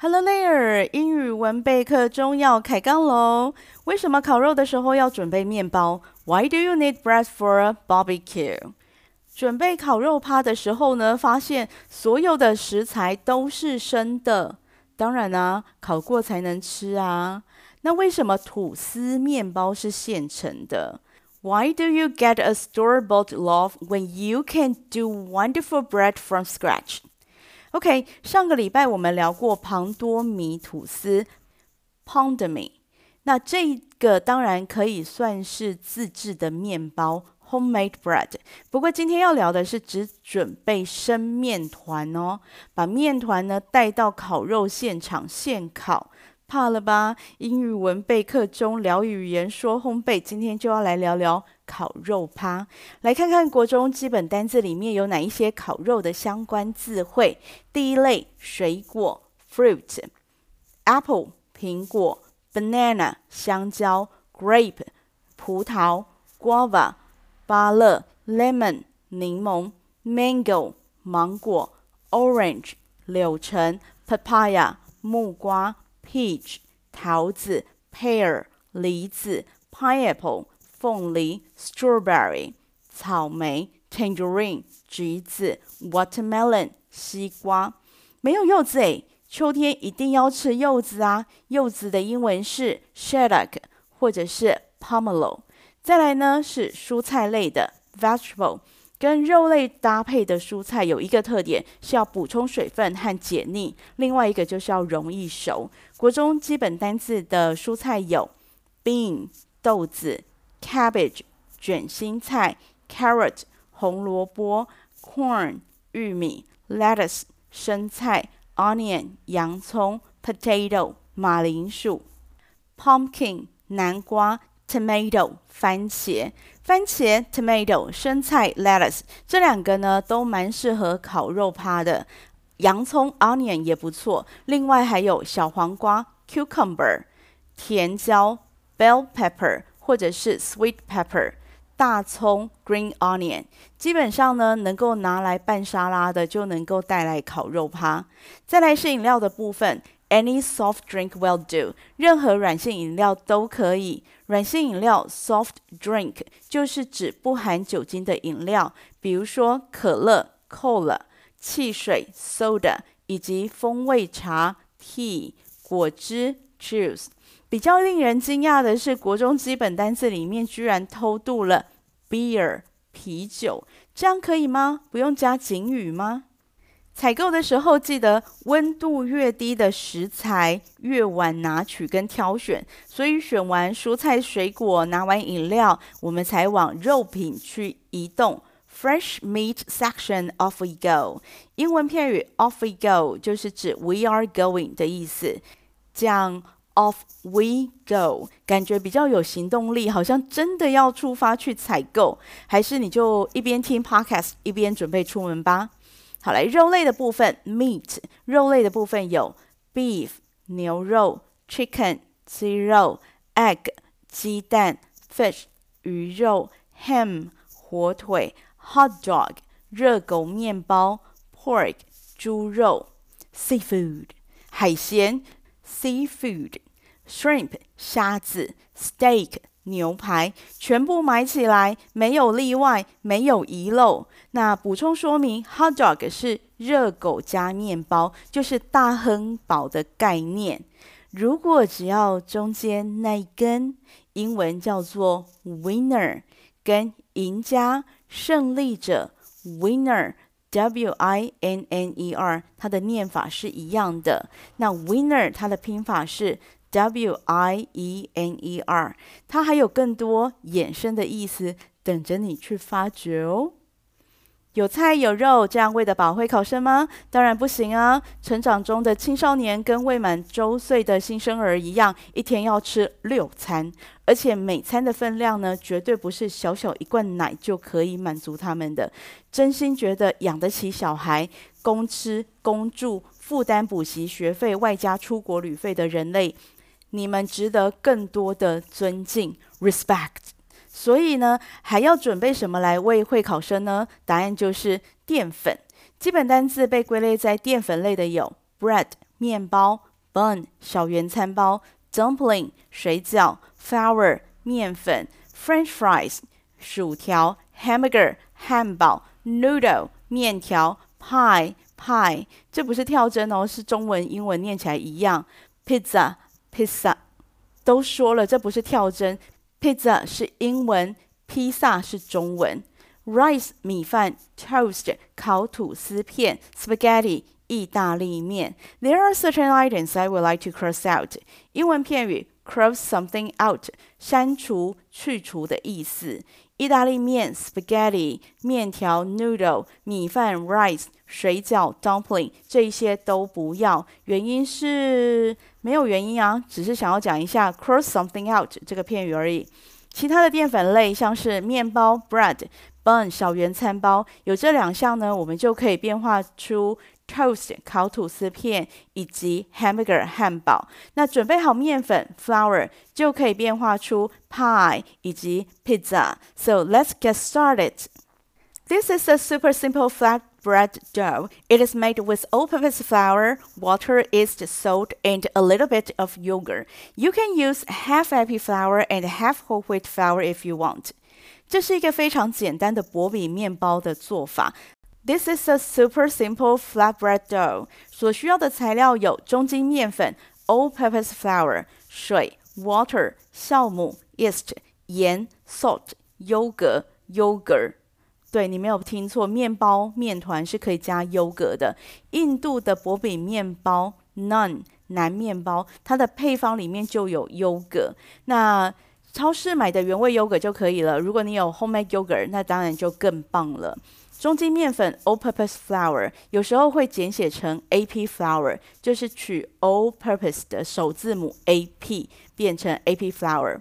Hello there， 英语文备课中要开杠喽！为什么烤肉的时候要准备面包 ？Why do you need bread for a barbecue？ 准备烤肉趴的时候呢，发现所有的食材都是生的，当然啊，烤过才能吃啊。那为什么吐司面包是现成的？Why do you get a store-bought loaf when you can do wonderful bread from scratch? OK， 上个礼拜我们聊过庞多米吐司 （Pondomi）， 那这个当然可以算是自制的面包 （homemade bread）。不过今天要聊的是只准备生面团哦，把面团呢带到烤肉现场现烤。怕了吧？英语文备课中聊语言说烘焙，今天就要来聊聊烤肉趴，来看看国中基本单字里面有哪一些烤肉的相关字汇。第一类水果 fruit， apple 苹果 ，banana 香蕉 ，grape 葡萄 ，guava 芭乐 ，lemon 柠檬 ，mango 芒果 ，orange 柳橙 ，papaya 木瓜。Peach 桃子 ，pear 梨子 ，pineapple 凤梨 ，strawberry 草莓 ，tangerine 橘子 ，watermelon 西瓜。没有柚子诶，秋天一定要吃柚子啊！柚子的英文是 shallot 或者是 pomelo。再来呢是蔬菜类的 vegetable， 跟肉类搭配的蔬菜有一个特点是要补充水分和解腻，另外一个就是要容易熟。国中基本单字的蔬菜有 bean 豆子 ，cabbage 卷心菜 ，carrot 红萝卜 ，corn 玉米 ，lettuce 生菜 ，onion 洋葱 ，potato 马铃薯 ，pumpkin 南瓜。Tomato 番茄，番茄 tomato 生菜 lettuce 这两个呢都蛮适合烤肉趴的，洋葱 onion 也不错。另外还有小黄瓜 cucumber， 甜椒 bell pepper 或者是 sweet pepper， 大葱 green onion。基本上呢能够拿来拌沙拉的就能够带来烤肉趴。再来是饮料的部分。Any soft drink will do， 任何软性饮料都可以。软性饮料 soft drink 就是指不含酒精的饮料，比如说可乐 cola、汽水 soda 以及风味茶 tea、果汁 juice。比较令人惊讶的是，国中基本单字里面居然偷渡了 beer 啤酒，这样可以吗？不用加警语吗？采购的时候记得温度越低的食材越晚拿取跟挑选，所以选完蔬菜水果拿完饮料我们才往肉品去移动。 Fresh meat section off we go， 英文片语 off we go 就是指 we are going 的意思，讲 off we go 感觉比较有行动力，好像真的要出发去采购，还是你就一边听 podcast 一边准备出门吧。好来，肉类的部分 meat， 肉类的部分有 beef 牛肉 ，chicken 鸡肉 ，egg 鸡蛋 ，fish 鱼肉 ，ham 火腿 ，hot dog 热狗面包 ，pork 猪肉 ，seafood 海鲜 ，seafood shrimp 虾子 ，steak 牛排全部买起来，没有例外，没有遗漏。那补充说明 ，hot dog 是热狗加面包，就是大亨堡的概念。如果只要中间那一根，英文叫做 winner， 跟赢家、胜利者 winner。W-I-N-N-E-R 它的念法是一样的，那 winner 它的拼法是 W-I-E-N-E-R， 它还有更多衍生的意思等着你去发掘哦。有菜有肉，这样喂得饱会考生吗？当然不行啊！成长中的青少年跟未满周岁的新生儿一样，一天要吃6餐，而且每餐的分量呢，绝对不是小小一罐奶就可以满足他们的。真心觉得养得起小孩，供吃供住，负担补习学费，外加出国旅费的人类，你们值得更多的尊敬 （respect）。所以呢，还要准备什么来喂会考生呢？答案就是淀粉。基本单字被归类在淀粉类的有 bread 面包、bun 小圆餐包 ，dumpling 水饺 ，flour 面粉 ，French fries 薯条 ，hamburger 汉堡 ，noodle 面条 ，pie 这不是跳针哦，是中文英文念起来一样。pizza 都说了，这不是跳针 ，pizza 是英文，披萨是中文。rice 米饭 ，toast 烤吐司片 ，spaghetti 意大利面。There are certain items I would like to cross out。英文片语 cross something out， 删除、去除的意思。意大利面 spaghetti， 面条 noodle， 米饭 rice， 水饺 dumpling， 这些都不要。原因是没有原因啊，只是想要讲一下 cross something out 这个片语而已。其他的淀粉类像是面包 bread。bun 小圆餐包有这两项呢，我们就可以变化出 toast 烤吐司片以及 hamburger 汉堡。那准备好面粉 flour 就可以变化出 pie 以及 pizza。So let's get started. This is a super simple flatbread dough. It is made with all-purpose flour, water, yeast, salt, and a little bit of yogurt. You can use half epi flour and half whole wheat flour if you want.这是一个非常简单的薄饼面包的做法。This is a super simple flatbread dough. 所需要的材料有中筋面粉 all-purpose flour, 水 water, 酵母 yeast, 盐 salt, 优格 yogurt。对，你没有听错，面包面团是可以加优格的。印度的薄饼面包 naan 南面包，它的配方里面就有优格。那超市买的原味 yogurt 就可以了。如果你有 homemade yogurt， 那当然就更棒了。中筋面粉 all-purpose flour 有时候会简写成 AP flour， 就是取 all-purpose 的首字母 AP 变成 AP flour。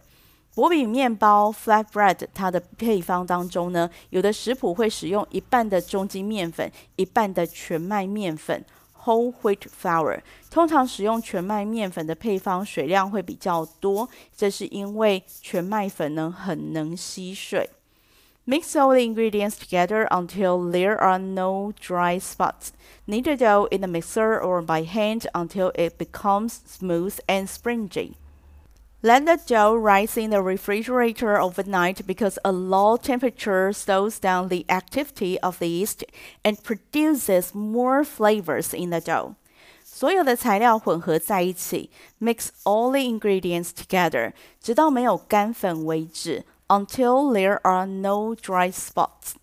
薄饼面包 flatbread 它的配方当中呢，有的食谱会使用一半的中筋面粉，一半的全麦面粉。Whole wheat flour 通常使用全麦面粉的配方水量会比较多，这是因为全麦粉呢很能吸水。Mix all the ingredients together until there are no dry spots. Knead the dough in the mixer or by hand until it becomes smooth and spongy. Let the dough rise in the refrigerator overnight because a low temperature slows down the activity of the yeast and produces more flavors in the dough. 所有的材料混合在一起 ，mix all the ingredients together， 直到没有干粉为止 ，until there are no dry spots.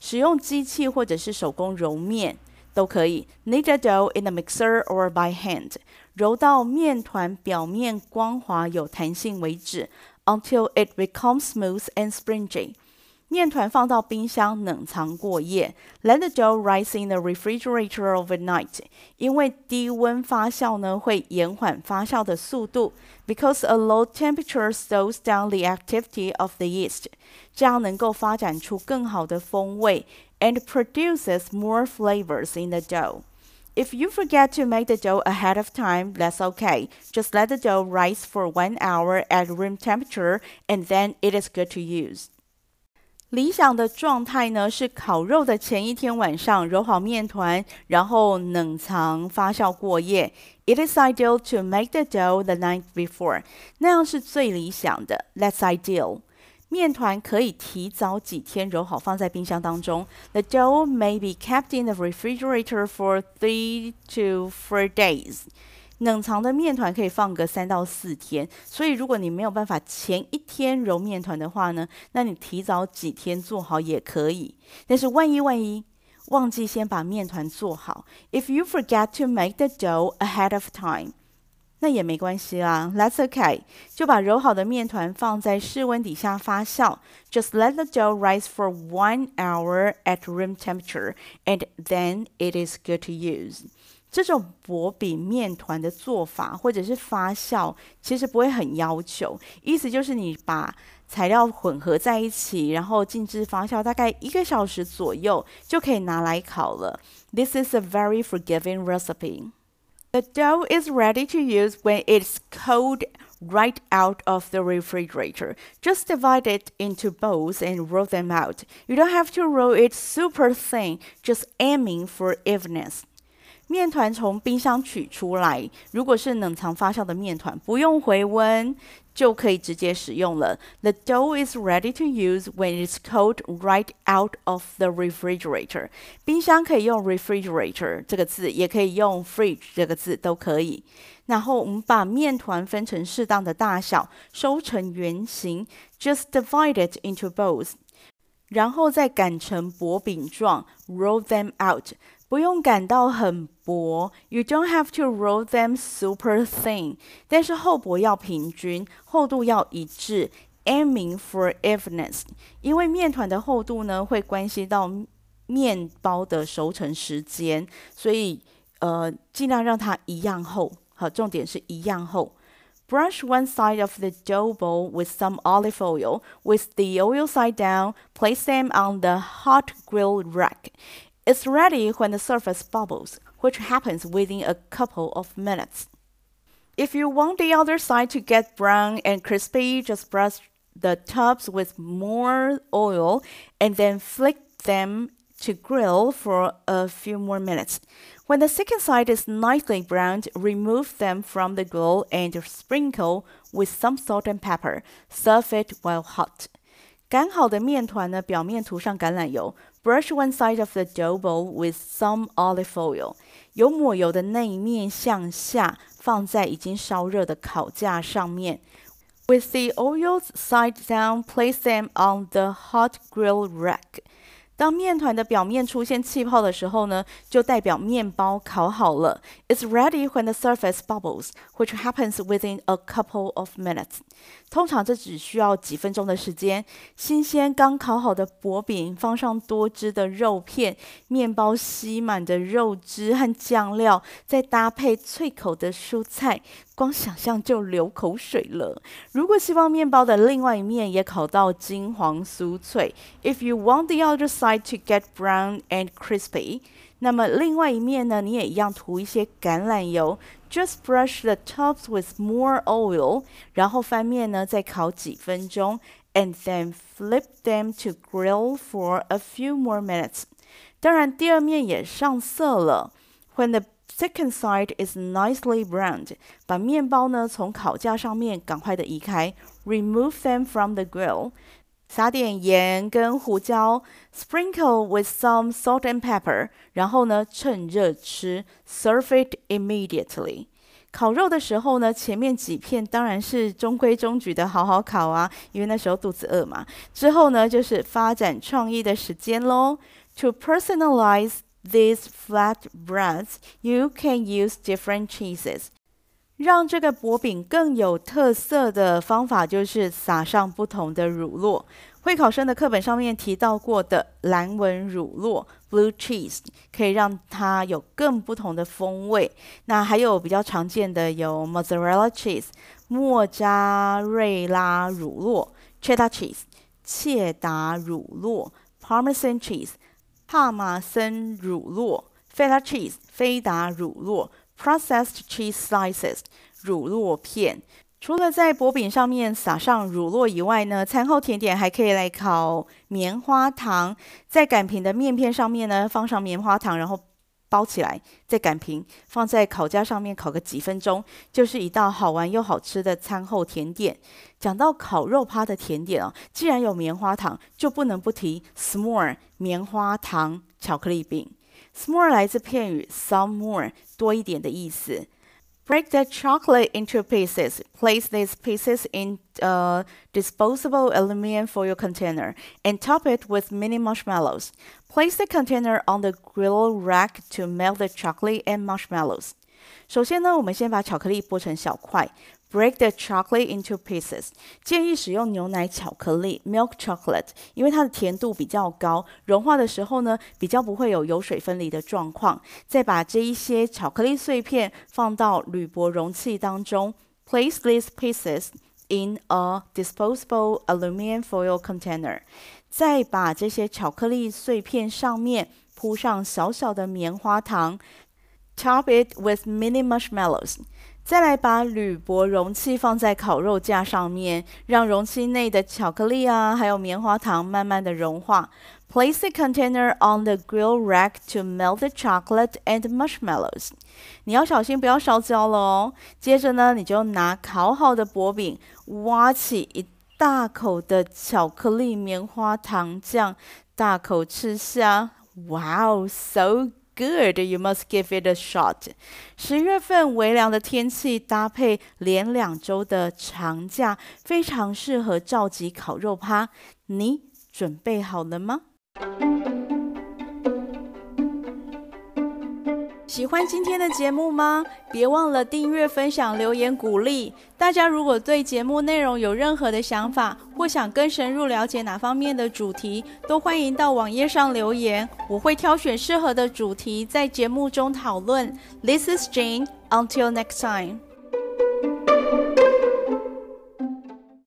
使用机器或者是手工揉面都可以 ，knead the dough in the mixer or by hand. 揉到面团表面光滑有弹性为止 ，until it becomes smooth and spongy。面团放到冰箱冷藏过夜 ，let the dough rise in the refrigerator overnight。因为低温发酵呢会延缓发酵的速度 ，because a low temperature slows down the activity of the yeast。这样能够发展出更好的风味 ，and produces more flavors in the dough。If you forget to make the dough ahead of time, that's okay. Just let the dough rise for 1 hour at room temperature, and then it is good to use. 理想的状态呢是烤肉的前一天晚上揉好面团，然后冷藏发酵过夜。It is ideal to make the dough the night before. 那样是最理想的。That's ideal.面团可以提早几天揉好，放在冰箱当中。The dough may be kept in the refrigerator for 3 to 4 days. 冷藏的面团可以放个3到4天。所以，如果你没有办法前一天揉面团的话呢，那你提早几天做好也可以。但是万一忘记先把面团做好 ，If you forget to make the dough ahead of time.那也没关系啦 ，That's okay。就把揉好的面团放在室温底下发酵。Just let the dough rise for 1 hour at room temperature, and then it is good to use。这种薄饼面团的做法或者是发酵，其实不会很要求。意思就是你把材料混合在一起，然后静置发酵大概1个小时左右，就可以拿来烤了。This is a very forgiving recipe.The dough is ready to use when it's cold right out of the refrigerator. Just divide it into bowls and roll them out. You don't have to roll it super thin, just aiming for evenness. 面团从冰箱取出来，如果是冷藏发酵的面团，不用回温就可以直接使用了。The dough is ready to use when it's cold right out of the refrigerator。冰箱可以用 refrigerator 这个字，也可以用 fridge 这个字，都可以。然后我们把面团分成适当的大小，收成圆形。Just divide it into bowls。然后再擀成薄饼状 ，roll them out。不用擀到很薄 ，you don't have to roll them super thin。但是厚薄要平均，厚度要一致 ，aiming for evenness。因为面团的厚度呢，会关系到面包的熟成时间，所以尽量让它一样厚。好，重点是一样厚。Brush one side of the dough bowl with some olive oil. With the oil side down, place them on the hot grill rack. It's ready when the surface bubbles, which happens within a couple of minutes. If you want the other side to get brown and crispy, just brush the tops with more oil and then flick them to grill for a few more minutes.When the second side is nicely browned, remove them from the grill and sprinkle with some salt and pepper. Serve it while hot. 擀好的面团呢，表面涂上橄榄油。Brush one side of the dough bowl with some olive oil. 油抹油的那一面向下，放在已经烧热的烤架上面。With the oil side down, place them on the hot grill rack.当面团的表面出现气泡的时候呢，就代表面包烤好了。It's ready when the surface bubbles, which happens within a couple of minutes. 通常这只需要几分钟的时间。新鲜刚烤好的薄饼，放上多汁的肉片，面包吸满的肉汁和酱料，再搭配脆口的蔬菜。光想象就流口水了。如果希望面包的另外一面也烤到金黄酥脆 ，If you want the other side to get brown and crispy， 那么另外一面呢，你也一样涂一些橄榄油。Just brush the tops with more oil， 然后翻面呢再烤几分钟 ，and then flip them to grill for a few more minutes。当然，第二面也上色了。When the second side is nicely browned. 把面包呢从烤架上面赶快的移开。Remove them from the grill. 撒点盐跟胡椒。Sprinkle with some salt and pepper. 然后呢趁热吃。Serve it immediately. 烤肉的时候呢，前面几片当然是中规中矩的好好烤啊，因为那时候肚子饿嘛。之后呢就是发展创意的时间咯。To personalize.These flatbreads, you can use different cheeses. 让这个薄饼更有特色的方法就是撒上不同的乳酪。会考生的课本上面提到过的蓝纹乳酪 （blue cheese） 可以让它有更不同的风味。那还有比较常见的有 mozzarella cheese 莫扎瑞拉乳酪、cheddar cheese 切达乳酪、parmesan cheese。帕玛森乳酪 feta cheese 菲达乳酪 processed cheese slices 乳酪片。除了在薄饼上面撒上乳酪以外呢，餐后甜点还可以来烤棉花糖。在擀平的面片上面呢，放上棉花糖，然后包起来，再擀平，放在烤架上面烤个几分钟，就是一道好玩又好吃的餐后甜点。讲到烤肉趴的甜点哦，既然有棉花糖，就不能不提 s'more 棉花糖巧克力饼。s'more 来自片语 some more 多一点的意思。Break the chocolate into pieces. Place these pieces in a disposable aluminum foil container and top it with mini marshmallows. Place the container on the grill rack to melt the chocolate and marshmallows. 首先呢，我们先把巧克力剥成小块。Break the chocolate into pieces. 建议使用牛奶巧克力 （milk chocolate）， 因为它的甜度比较高，融化的时候呢，比较不会有油水分离的状况。再把这一些巧克力碎片放到铝箔容器当中。Place these pieces in a disposable aluminum foil container. 再把这些巧克力碎片上面铺上小小的棉花糖。Top it with mini marshmallows. 再来把铝箔容器放在烤肉架上面，让容器内的巧克力啊，还有棉花糖慢慢的融化。Place the container on the grill rack to melt the chocolate and marshmallows。你要小心不要烧焦了哦。接着呢，你就拿烤好的薄饼，挖起一大口的巧克力棉花糖酱，大口吃下。Wow, so good. Good, you must give it a shot. 10月份微凉的天气搭配连2周的长假，非常适合召集烤肉趴。你准备好了吗？喜欢今天的节目吗？别忘了订阅、分享、留言鼓励。大家如果对节目内容有任何的想法，或想更深入了解哪方面的主题，都欢迎到网页上留言，我会挑选适合的主题在节目中讨论。This is Jane. Until next time.